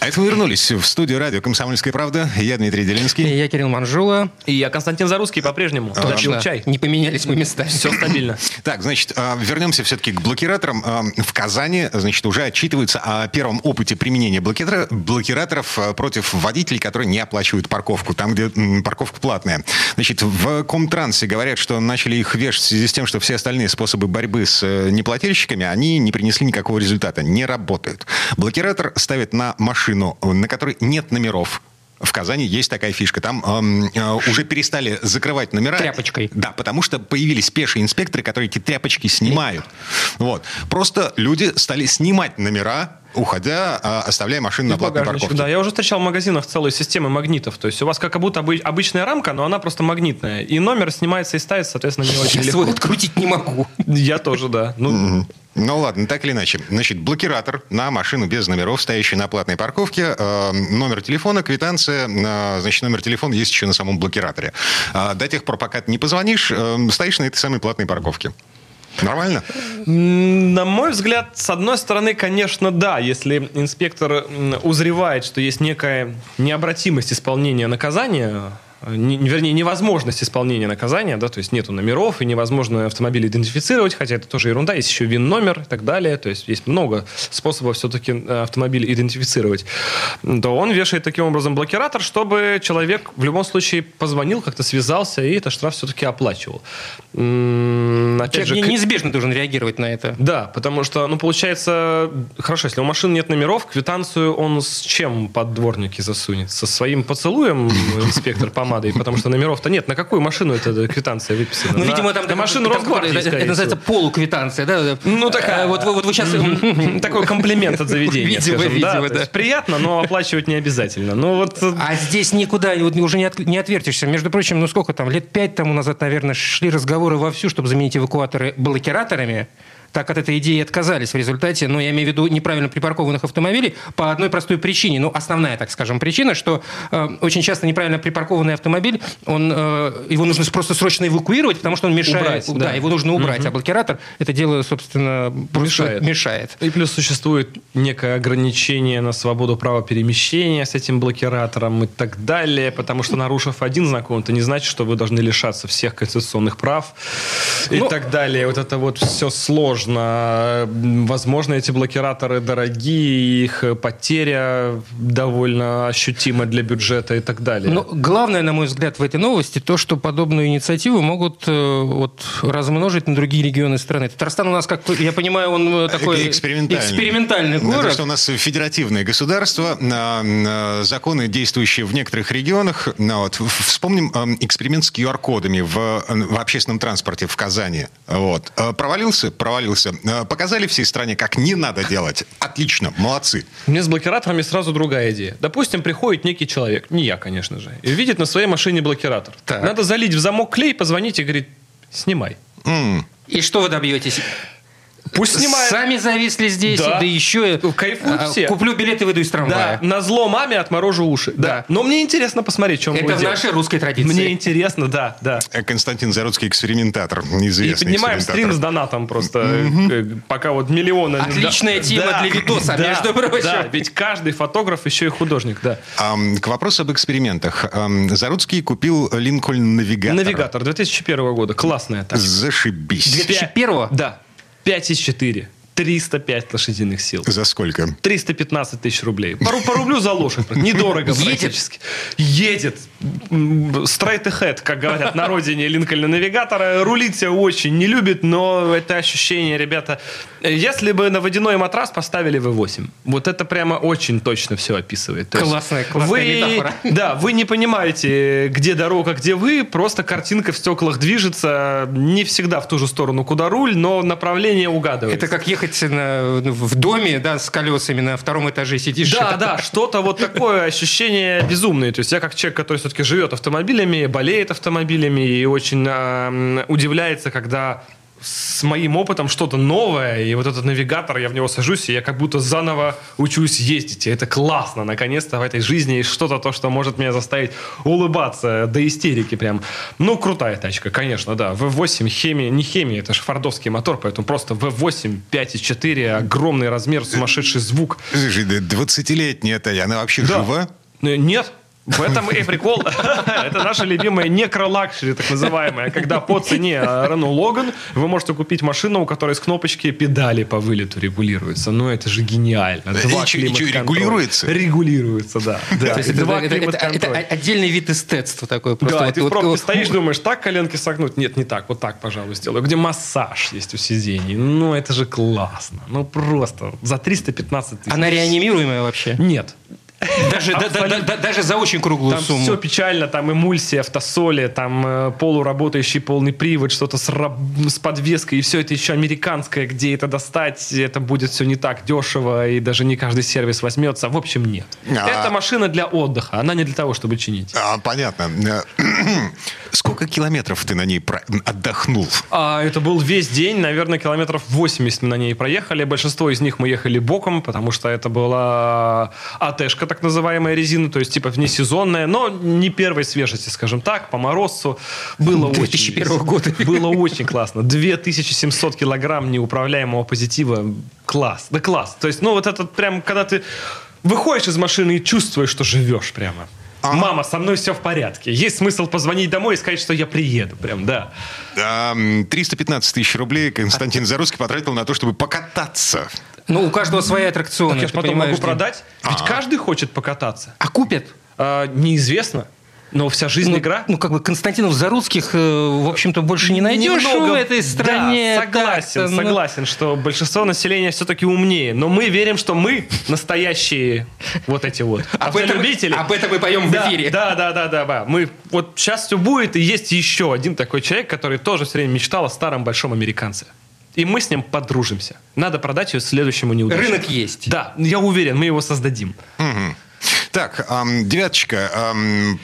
А это вы вернулись в студию радио «Комсомольская правда». Я Дмитрий Делинский. И я Кирилл Манжулов. И я Константин Заруцкий по-прежнему. Кто пил чай. Не поменялись мы местами. Все стабильно. Так, значит, вернемся все-таки к блокираторам. В Казани, значит, уже отчитываются о первом опыте применения блокираторов против водителей, которые не оплачивают парковку, там, где парковка платная. Значит, в Комтрансе говорят, что начали их вешать в связи с тем, что все остальные способы борьбы с неплательщиками, они не принесли никакого результата, не работают. Блокиратор ставят на машину, на которой нет номеров. В Казани есть такая фишка. Там уже перестали закрывать номера. Тряпочкой. Да, потому что появились пешие инспекторы, которые эти тряпочки снимают. Вот. Просто люди стали снимать номера, уходя, оставляя машину на платной парковке. Да, я уже встречал в магазинах целую систему магнитов. То есть у вас как будто обычная рамка, но она просто магнитная. И номер снимается и ставится, соответственно, не очень легко. Я свой открутить не могу. Я тоже, да. Ну ладно, так или иначе. Значит, блокиратор на машину без номеров, стоящую на платной парковке, номер телефона, квитанция, значит, номер телефона есть еще на самом блокираторе. До тех пор, пока ты не позвонишь, стоишь на этой самой платной парковке. Нормально? На мой взгляд, с одной стороны, конечно, да. Если инспектор узревает, что есть некая необратимость исполнения наказания... Вернее, невозможность исполнения наказания, да, то есть нету номеров, и невозможно автомобиль идентифицировать, хотя это тоже ерунда, есть еще ВИН-номер и так далее, то есть есть много способов все-таки автомобиль идентифицировать, то он вешает таким образом блокиратор, чтобы человек в любом случае позвонил, как-то связался, и этот штраф все-таки оплачивал. Опять же, неизбежно должен реагировать на это. Да, потому что, ну, получается, хорошо, если у машины нет номеров, квитанцию он с чем под дворники засунет? Со своим поцелуем инспектор по помадой, потому что номеров-то нет. На какую машину эта квитанция выписана? Ну, видимо, там... На машину Росгвардии, это называется полуквитанция, да? Ну, такая... Вот вы сейчас... Такой комплимент от заведения. Видимо, да. Приятно, но оплачивать не обязательно. А здесь никуда уже не отвертишься. Между прочим, ну, сколько там, лет 5 тому назад, наверное, шли разговоры вовсю, чтобы заменить эвакуаторы блокираторами. Так от этой идеи отказались в результате, но я имею в виду неправильно припаркованных автомобилей по одной простой причине, ну, основная, так скажем, причина, что очень часто неправильно припаркованный автомобиль, его нужно просто срочно эвакуировать, потому что он мешает. Да, его нужно убрать, а блокиратор это дело, собственно, просто мешает. И плюс существует некое ограничение на свободу права перемещения с этим блокиратором и так далее, потому что, нарушив один закон, это не значит, что вы должны лишаться всех конституционных прав и так далее. Вот это вот все сложно. Возможно, эти блокираторы дорогие, их потеря довольно ощутима для бюджета и так далее. Но главное, на мой взгляд, в этой новости то, что подобную инициативу могут размножить на другие регионы страны. Татарстан у нас, как я понимаю, он такой экспериментальный город. Потому что у нас федеративное государство, законы, действующие в некоторых регионах. Вспомним эксперимент с QR-кодами в общественном транспорте в Казани. Провалился. Показали всей стране, как не надо делать. Отлично, молодцы. Мне с блокираторами сразу другая идея. Допустим, приходит некий человек, не я, конечно же, и видит на своей машине блокиратор. Так. Надо залить в замок клей, позвонить и говорит, снимай. И что вы добьетесь? Пусть снимают. Сами зависли здесь, да еще кайфуют все. Куплю билет и выйду из трамвая. Да. Назло маме отморожу уши. Да. Но мне интересно посмотреть, что он будет делать. Это в нашей русской традиции. Мне интересно, да. Константин Заруцкий экспериментатор, известный. И поднимаем стрим с донатом просто, пока миллионы... Отличная тема для видоса, между прочим. Да, ведь каждый фотограф еще и художник, да. К вопросу об экспериментах. Заруцкий купил Линкольн-навигатор. Навигатор 2001 года, классная. Зашибись. 2001? Да. 5,4. 305 лошадиных сил. За сколько? 315 тысяч рублей. По рублю за лошадь. Недорого практически. Едет. Straight ahead, как говорят на родине Линкольна-навигатора. Рулить себя очень не любит, но это ощущение, ребята... Если бы на водяной матрас поставили V8. Вот это прямо очень точно все описывает. Классная метафора. Да, вы не понимаете, где дорога, где вы. Просто картинка в стеклах движется. Не всегда в ту же сторону, куда руль, но направление угадывается. Это как ехать в доме, да, с колесами на втором этаже сидишь. Да, что-то вот такое ощущение безумное. То есть я как человек, который все-таки живет автомобилями, болеет автомобилями и очень удивляется, когда с моим опытом что-то новое, и вот этот навигатор, я в него сажусь, и я как будто заново учусь ездить, и это классно, наконец-то в этой жизни есть что-то, то, что может меня заставить улыбаться до истерики прям. Ну, крутая тачка, конечно, да, V8 Хеми, не Хеми, это же фордовский мотор, поэтому просто V8 5.4, огромный размер, сумасшедший звук. 20-летняя-то, она вообще жива? Нет. В этом и прикол. Это наша любимая некролакшери, так называемая, когда по цене Renault Logan вы можете купить машину, у которой с кнопочки педали по вылету регулируются. Ну, это же гениально. Регулируется? Регулируется, да. Это отдельный вид эстетства такой. Да, ты в пробке стоишь, думаешь, так коленки согнуть? Нет, не так, вот так, пожалуй, сделаю. Где массаж есть у сидений. Ну, это же классно. Ну, просто за 315 тысяч. Она реанимируемая вообще? Нет. Даже за очень круглую там сумму. Там все печально, там эмульсия, автосоли, там полуработающий полный привод, что-то с подвеской, и все это еще американское, где это достать, это будет все не так дешево, и даже не каждый сервис возьмется. В общем, нет. Это машина для отдыха, она не для того, чтобы чинить. Понятно. Сколько километров ты на ней отдохнул? Это был весь день, наверное, километров 80 мы на ней проехали. Большинство из них мы ехали боком, потому что это была АТшка, так называемая резина, то есть типа внесезонная, но не первой свежести, скажем так, по морозцу. Было 2001 года. Было очень классно. 2700 килограмм неуправляемого позитива. Класс. Да класс. То есть, ну вот это прям, когда ты выходишь из машины и чувствуешь, что живешь прямо. Мама, со мной все в порядке. Есть смысл позвонить домой и сказать, что я приеду. Прям, да. 315 тысяч рублей Константин Заруцкий потратил на то, чтобы покататься. Ну, у каждого свои аттракционы. Так я же потом могу продать. Ведь каждый хочет покататься. А купят? Неизвестно. Но вся жизнь игра. Ну, как бы Константинов Заруцких, в общем-то, больше не найдешь в этой стране. Да, согласен, что большинство населения все-таки умнее. Но мы верим, что мы настоящие вот эти вот автолюбители. Об этом мы поем в эфире. Да. Мы вот сейчас все будет, и есть еще один такой человек, который тоже все время мечтал о старом большом американце. И мы с ним подружимся. Надо продать ее следующему неудачнику. Рынок есть. Да, я уверен, мы его создадим. Угу. Так, девяточка,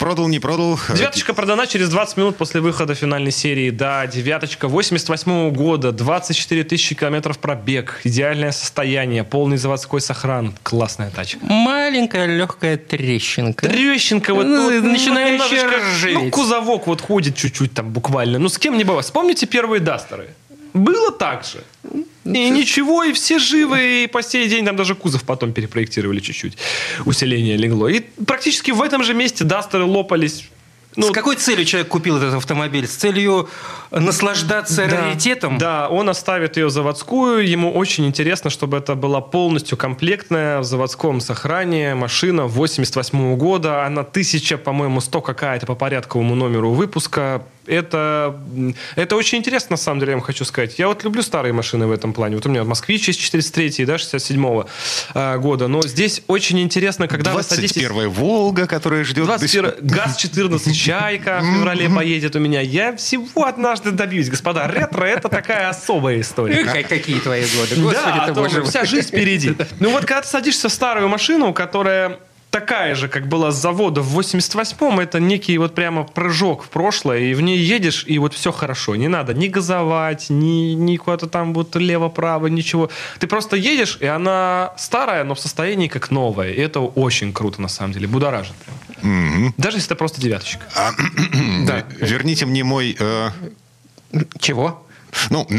продал, не продал? Девяточка продана через 20 минут после выхода финальной серии. Да, девяточка 88 года, 24 тысячи километров пробег, идеальное состояние, полный заводской сохран, классная тачка. Маленькая легкая трещинка. Трещинка, вот начинающая ржаветь. Ну, кузовок вот ходит чуть-чуть там буквально, ну с кем не бывает. Вспомните первые Дастеры? Было так же. И ничего, и все живы, и по сей день там даже кузов потом перепроектировали чуть-чуть. Усиление легло. И практически в этом же месте Дастеры лопались. Ну, с какой целью человек купил этот автомобиль? С целью наслаждаться раритетом? Да, он оставит ее заводскую. Ему очень интересно, чтобы это была полностью комплектная, в заводском сохране машина 88 года. Она 1000, по-моему, 100 какая-то по порядковому номеру выпуска. Это очень интересно, на самом деле, я вам хочу сказать. Я вот люблю старые машины в этом плане. Вот у меня Москвичи из 43-й, да, 67-го года. Но здесь очень интересно, когда вы садитесь... 21-я Волга, которая ждет... ГАЗ-14, Чайка в феврале поедет у меня. Я всего однажды добьюсь, господа. Ретро — это такая особая история. Какие твои годы, господи, да, вся жизнь впереди. Ну вот, когда ты садишься в старую машину, которая... такая же, как была с завода в 88-м, это некий вот прямо прыжок в прошлое, и в ней едешь, и вот все хорошо. Не надо ни газовать, ни куда-то там вот лево-право, ничего. Ты просто едешь, и она старая, но в состоянии как новая. И это очень круто, на самом деле. Будоражит. Mm-hmm. Даже если это просто девяточка. Да. Верните мне мой... Чего? Ну, мне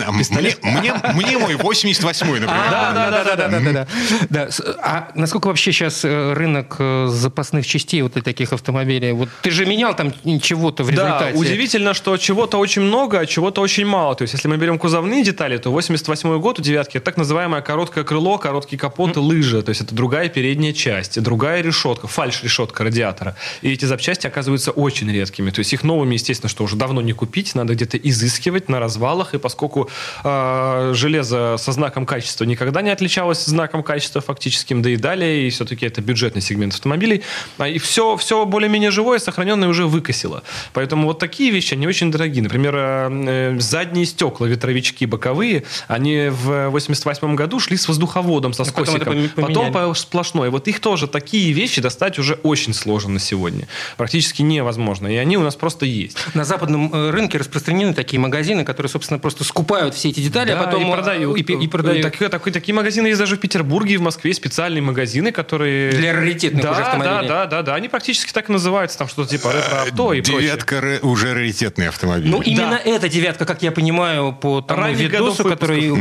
мой 88-й, например. Да. А насколько вообще сейчас рынок запасных частей вот таких автомобилей? Вот ты же менял там чего-то в результате. Да, удивительно, что чего-то очень много, а чего-то очень мало. То есть, если мы берем кузовные детали, то 88-й год у девятки это так называемое короткое крыло, короткий капот и лыжа. То есть, это другая передняя часть, другая решетка, фальш-решетка радиатора. И эти запчасти оказываются очень редкими. То есть, их новыми, естественно, что уже давно не купить, надо где-то изыскивать на развалах. И поскольку железо со знаком качества никогда не отличалось знаком качества фактическим, да и далее, и все-таки это бюджетный сегмент автомобилей, и все более-менее живое, сохраненное уже выкосило. Поэтому вот такие вещи, они очень дорогие. Например, задние стекла, ветровички боковые, они в 88 году шли с воздуховодом, со скосиком, потом по сплошной. Вот их тоже, такие вещи достать уже очень сложно на сегодня. Практически невозможно. И они у нас просто есть. На западном рынке распространены такие магазины, которые, собственно, просто просто скупают все эти детали, да, а потом... и продают. Такие магазины есть даже в Петербурге и в Москве, специальные магазины, которые... Для раритетных уже автомобилей. Да, они практически так и называются, там что-то типа ретро-авто и прочее. Девятка уже раритетные автомобили. Ну, именно эта девятка, как я понимаю, по тому видосу, который...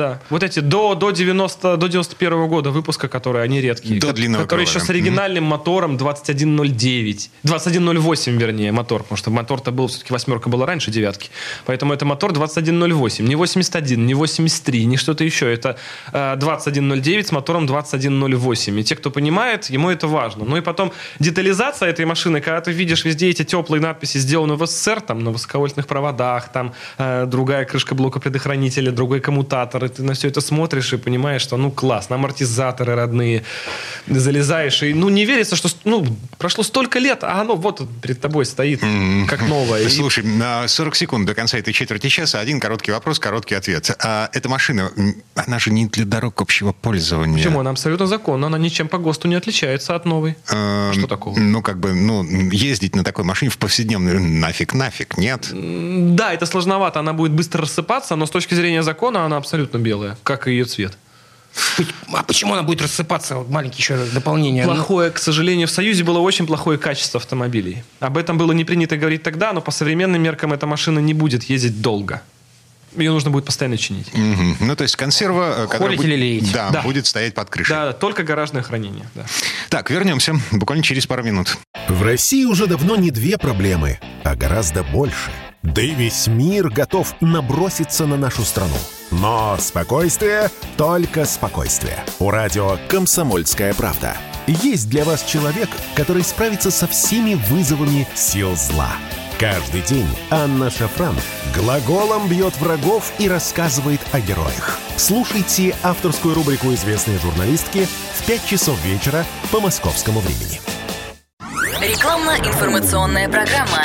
Да. Вот эти до 91-го года выпуска, которые они редкие. До длинного которые еще с оригинальным мотором 2108, вернее, мотор, потому что мотор-то был, все-таки восьмерка была раньше девятки. Поэтому это мотор 2108, не 81, не 83, не что-то еще. Это 2109 с мотором 2108. И те, кто понимает, ему это важно. Ну и потом детализация этой машины, когда ты видишь везде эти теплые надписи, сделаны в СССР, там на высоковольтных проводах, там другая крышка блока предохранителя, другой коммутатор, и ты на все это смотришь и понимаешь, что ну классно, амортизаторы родные, залезаешь, и ну не верится, что ну, прошло столько лет, а оно вот перед тобой стоит, как новое. Слушай, на 40 секунд до конца этой четверти часа один короткий вопрос, короткий ответ. А эта машина, она же не для дорог общего пользования. Почему? Она абсолютно законна, она ничем по ГОСТу не отличается от новой. Что такого? Ездить на такой машине в повседневном нафиг, нет? Да, это сложновато, она будет быстро рассыпаться, но с точки зрения закона она абсолютно белая, как и ее цвет. А почему она будет рассыпаться? Вот маленькое еще дополнение. Плохое, к сожалению, в Союзе было очень плохое качество автомобилей. Об этом было не принято говорить тогда, но по современным меркам эта машина не будет ездить долго. Ее нужно будет постоянно чинить. Угу. Ну, то есть консерва, которая будет стоять под крышей. Да, только гаражное хранение. Да. Так, вернемся буквально через пару минут. В России уже давно не две проблемы, а гораздо больше. Да и весь мир готов наброситься на нашу страну. Но спокойствие, только спокойствие. У радио «Комсомольская правда». Есть для вас человек, который справится со всеми вызовами сил зла. Каждый день Анна Шафран глаголом бьет врагов и рассказывает о героях. Слушайте авторскую рубрику «Известные журналистки» в 5 часов вечера по московскому времени. Рекламно-информационная программа.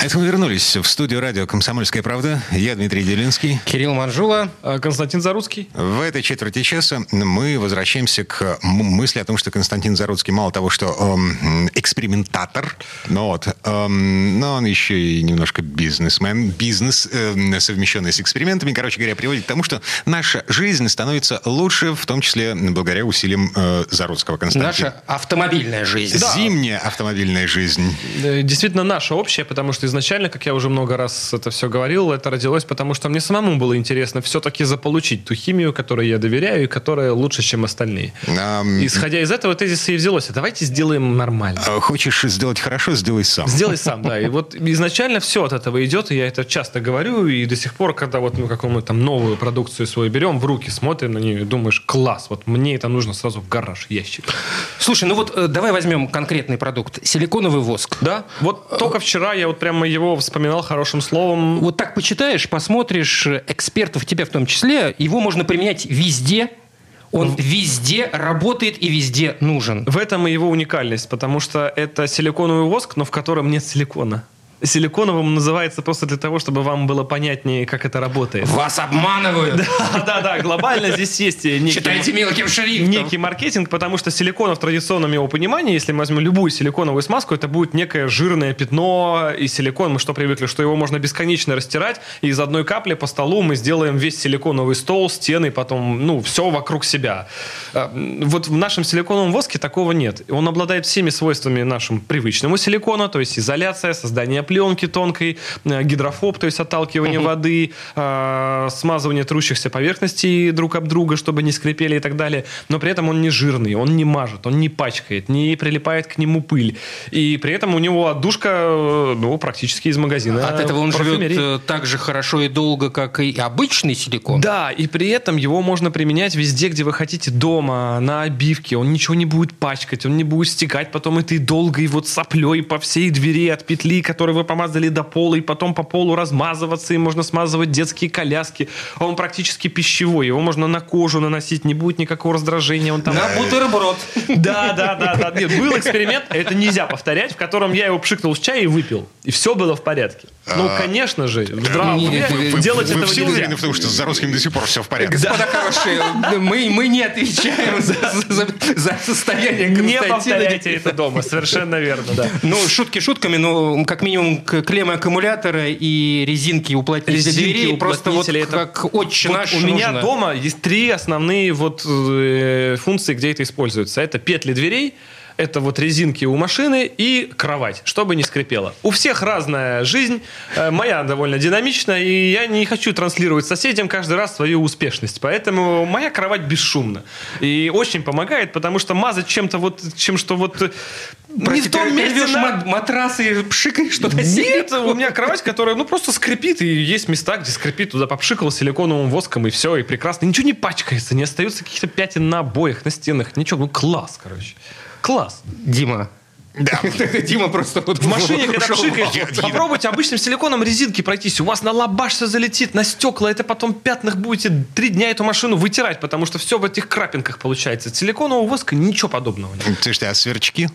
Это мы вернулись в студию радио «Комсомольская правда». Я Дмитрий Делинский. Кирилл Манжулов. Константин Заруцкий. В этой четверти часа мы возвращаемся к мысли о том, что Константин Заруцкий мало того, что экспериментатор, но он еще и немножко бизнесмен. Бизнес, совмещенный с экспериментами, короче говоря, приводит к тому, что наша жизнь становится лучше, в том числе благодаря усилиям Заруцкого Константина. Наша автомобильная жизнь. Зимняя автомобильная жизнь. Действительно, наша общая, потому что изначально, как я уже много раз это все говорил, это родилось, потому что мне самому было интересно все-таки заполучить ту химию, которой я доверяю и которая лучше, чем остальные. Исходя из этого тезиса и взялось. Давайте сделаем нормально. Хочешь сделать хорошо, сделай сам. Сделай сам, да. И вот изначально все от этого идет, и я это часто говорю, и до сих пор, когда вот мы какую-то там новую продукцию свою берем, в руки смотрим на нее и думаешь, класс, вот мне это нужно сразу в гараж, ящик. Слушай, давай возьмем конкретный продукт. Силиконовый воск. Да? Вот только вчера я вот прямо его вспоминал хорошим словом. Вот так почитаешь, посмотришь, экспертов тебя в том числе, его можно применять везде. Он везде работает и везде нужен. В этом и его уникальность, потому что это силиконовый воск, но в котором нет силикона. Силиконовым называется просто для того, чтобы вам было понятнее, как это работает. Вас обманывают! Да, глобально здесь есть некий маркетинг, потому что силикон в традиционном его понимании, если мы возьмем любую силиконовую смазку, это будет некое жирное пятно, и силикон, мы что привыкли, что его можно бесконечно растирать, и из одной капли по столу мы сделаем весь силиконовый стол, стены, потом, все вокруг себя. Вот в нашем силиконовом воске такого нет. Он обладает всеми свойствами нашему привычному силикону, то есть изоляция, создание пленки тонкой, гидрофоб, то есть отталкивание воды, смазывание трущихся поверхностей друг об друга, чтобы не скрипели и так далее. Но при этом он не жирный, он не мажет, он не пачкает, не прилипает к нему пыль. И при этом у него отдушка практически из магазина. От этого он живет так же хорошо и долго, как и обычный силикон. Да, и при этом его можно применять везде, где вы хотите, дома, на обивке. Он ничего не будет пачкать, он не будет стекать потом этой долгой соплей по всей двери от петли, которая вы помазали до пола, и потом по полу размазываться, и можно смазывать детские коляски. А он практически пищевой, его можно на кожу наносить, не будет никакого раздражения. Он там... На бутерброд. Да. Нет, был эксперимент, это нельзя повторять, в котором я его пшикнул в чай и выпил. И все было в порядке. Ну, конечно же, здраво. Делать этого нельзя. Вы все уверены в том, что с Заруцким до сих пор все в порядке? Господа хорошие, мы не отвечаем за состояние Константина. Не повторяйте это дома, совершенно верно, да. Ну, шутки шутками, но как минимум клеммы аккумулятора и резинки уплотнителей для дверей просто вот как отче наш. У меня дома есть три основные вот функции, где это используется. Это петли дверей, это вот резинки у машины и кровать, чтобы не скрипело. У всех разная жизнь, моя довольно динамичная, и я не хочу транслировать соседям каждый раз свою успешность. Поэтому моя кровать бесшумна. И очень помогает, потому что мазать чем-то вот, чем что вот... Не в том месте на... матрасы и пшикаешь что-то. Нет, у меня кровать, которая ну просто скрипит, и есть места, где скрипит, туда попшикал силиконовым воском, и все, и прекрасно. Ничего не пачкается, не остаются каких-то пятен на обоях, на стенах, ничего, ну класс, короче. Класс. Дима. Да. Дима просто вот в машине, когда пшикаешь, попробуйте обычным силиконом резинки пройтись. У вас на лобаш все залетит, на стекла. Это потом в пятнах будете 3 дня эту машину вытирать, потому что все в этих крапинках получается. Силиконового воска ничего подобного нет. Слушайте, а сверчки?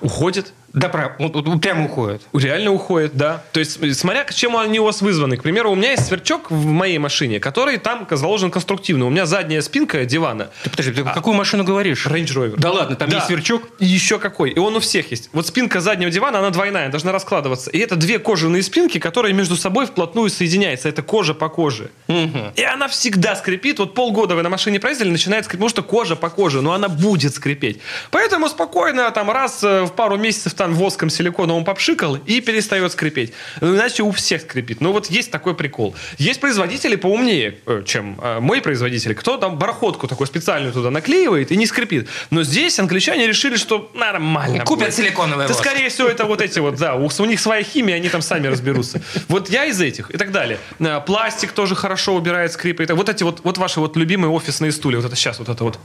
Уходят. Да, прям уходят. Реально уходят, да. То есть, смотря к чему они у вас вызваны. К примеру, у меня есть сверчок в моей машине, который там заложен конструктивно. У меня задняя спинка дивана. Ты подожди, ты какую машину говоришь? Рейндж Ровер. Да ладно, там есть сверчок? И еще какой. И он у всех есть. Вот спинка заднего дивана, она двойная, должна раскладываться. И это 2 кожаные спинки, которые между собой вплотную соединяются. Это кожа по коже. Угу. И она всегда скрипит. Вот полгода вы на машине проездили, начинает скрипеть, потому что кожа по коже, но она будет скрипеть. Поэтому спокойно там раз в пару месяцев воском силиконовым попшикал и перестает скрипеть. Иначе у всех скрипит. Ну вот есть такой прикол. Есть производители поумнее, чем мой производитель, кто там бархотку такую специальную туда наклеивает и не скрипит. Но здесь англичане решили, что нормально. Купят силиконовые воски. Скорее всего, это вот эти вот, да, у них своя химия, они там сами разберутся. Вот я из этих и так далее. Пластик тоже хорошо убирает скрипы. Вот эти вот ваши вот любимые офисные стулья. Вот это сейчас, вот это вот.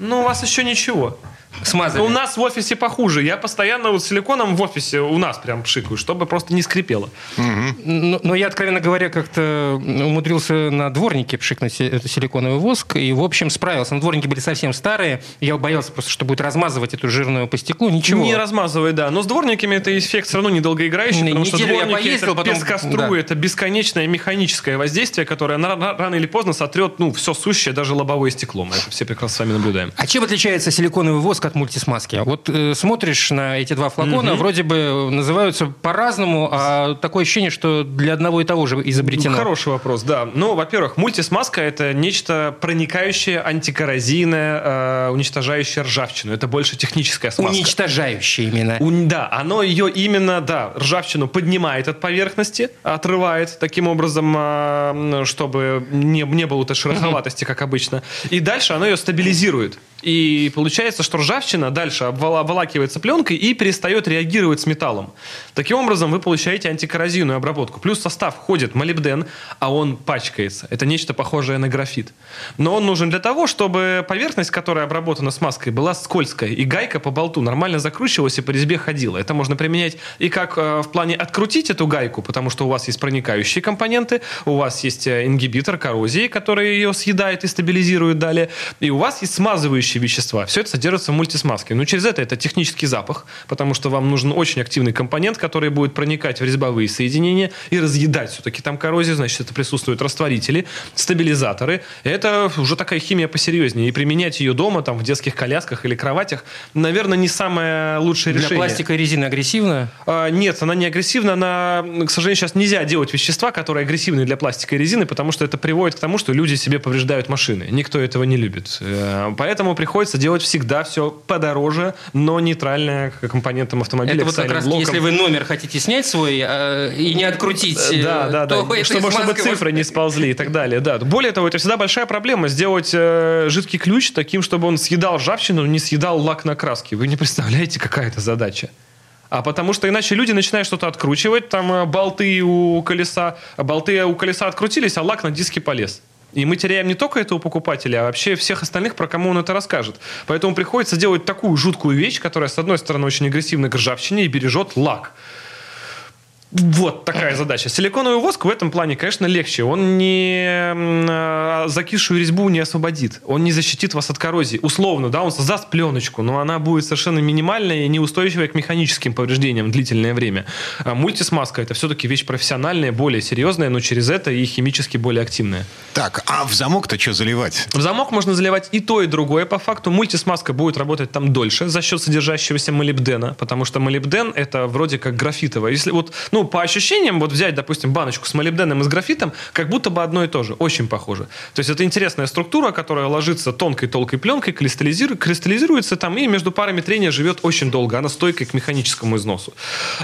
Ну, у вас еще ничего. Смазали. У нас в офисе похуже. Я постоянно вот силиконом в офисе у нас прям пшикаю, чтобы просто не скрипело. Угу. Но я, откровенно говоря, как-то умудрился на дворнике пшикнуть силиконовый воск и, в общем, справился. Но дворники были совсем старые. Я боялся просто, что будет размазывать эту жирную по стеклу. Ничего. Не размазывает, да. Но с дворниками это эффект все равно недолгоиграющий, потому что дворники поездил, это пескоструя, да. Это бесконечное механическое воздействие, которое рано или поздно сотрет все сущее, даже лобовое стекло. Мы это все прекрасно с вами наблюдаем. А чем отличается силиконовый воск от мультисмазки? Вот смотришь на эти два флакона, вроде бы называются по-разному, а такое ощущение, что для одного и того же изобретено. Хороший вопрос, да. Ну, во-первых, мультисмазка — это нечто проникающее, антикоррозийное, уничтожающее ржавчину. Это больше техническая смазка. Уничтожающее именно. Да, оно ее именно, да, ржавчину поднимает от поверхности, отрывает таким образом, чтобы не было этой шероховатости, как обычно. И дальше оно ее стабилизирует. И получается, что ржавчина дальше обволакивается пленкой и перестает реагировать с металлом. Таким образом, вы получаете антикоррозийную обработку. Плюс в состав входит молибден, а он пачкается. Это нечто похожее на графит. Но он нужен для того, чтобы поверхность, которая обработана смазкой, была скользкая. И гайка по болту нормально закручивалась и по резьбе ходила. Это можно применять и как в плане открутить эту гайку, потому что у вас есть проникающие компоненты, у вас есть ингибитор коррозии, который ее съедает и стабилизирует далее. И у вас есть смазывающие вещества. Все это содержится в мультисмазке. Но через это технический запах, потому что вам нужен очень активный компонент, который будет проникать в резьбовые соединения и разъедать все-таки там коррозию. Значит, это присутствуют растворители, стабилизаторы. Это уже такая химия посерьезнее. И применять ее дома, там, в детских колясках или кроватях, наверное, не самое лучшее решение. Для пластика резина агрессивна? Нет, она не агрессивна. Она, к сожалению, сейчас нельзя делать вещества, которые агрессивны для пластика и резины, потому что это приводит к тому, что люди себе повреждают машины. Никто этого не любит. Поэтому приходится делать всегда все подороже, но нейтральное к компонентам автомобиля. Это вот как раз, если вы номер хотите снять свой и не открутить, то чтобы цифры не сползли и так далее. Да. Более того, это всегда большая проблема сделать жидкий ключ таким, чтобы он съедал ржавчину, не съедал лак на краске. Вы не представляете, какая это задача. А потому что иначе люди начинают что-то откручивать, там болты у колеса открутились, а лак на диске полез. И мы теряем не только этого покупателя, а вообще всех остальных, про кому он это расскажет. Поэтому приходится делать такую жуткую вещь, которая, с одной стороны, очень агрессивна к ржавчине и бережет лак. Вот такая задача. Силиконовый воск в этом плане, конечно, легче. Он не закисшую резьбу не освободит. Он не защитит вас от коррозии. Условно, да, он создаст пленочку, но она будет совершенно минимальная и неустойчивая к механическим повреждениям длительное время. А мультисмазка — это все-таки вещь профессиональная, более серьезная, но через это и химически более активная. Так, а в замок-то что заливать? В замок можно заливать и то, и другое по факту. Мультисмазка будет работать там дольше за счет содержащегося молибдена, потому что молибден — это вроде как графитовое. Если вот, ну, по ощущениям, вот взять, допустим, баночку с молибденом и с графитом, как будто бы одно и то же. Очень похоже. То есть это интересная структура, которая ложится тонкой-толкой пленкой, кристаллизируется там и между парами трения живет очень долго. Она стойкая к механическому износу.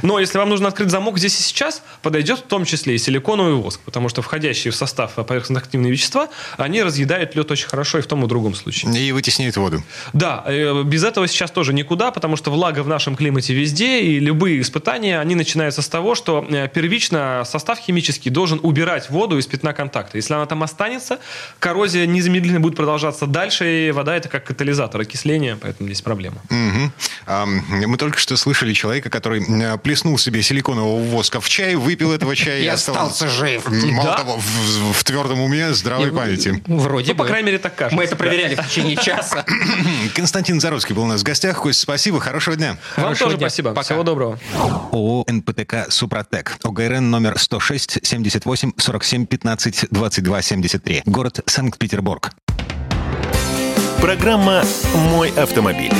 Но если вам нужно открыть замок здесь и сейчас, подойдет в том числе и силиконовый воск, потому что входящие в состав поверхностно-активные вещества, они разъедают лед очень хорошо и в том и в другом случае. И вытесняют воду. Да, без этого сейчас тоже никуда, потому что влага в нашем климате везде, и любые испытания, они начинаются с того, что первично состав химический должен убирать воду из пятна контакта. Если она там останется, коррозия незамедлительно будет продолжаться дальше, и вода — это как катализатор окисления, поэтому здесь проблема. Угу. Мы только что слышали человека, который плеснул себе силиконового воска в чай, выпил этого чая и остался жив. Мало того, в твердом уме, здравой памяти. Вроде бы. По крайней мере, так кажется. Мы это проверяли в течение часа. Константин Заруцкий был у нас в гостях. Кость, спасибо, хорошего дня. Вам тоже спасибо. Всего доброго. ООО НПТК «Супротек». ОГРН номер 106 78 47 15 22 73. Город Санкт-Петербург. Программа «Мой автомобиль».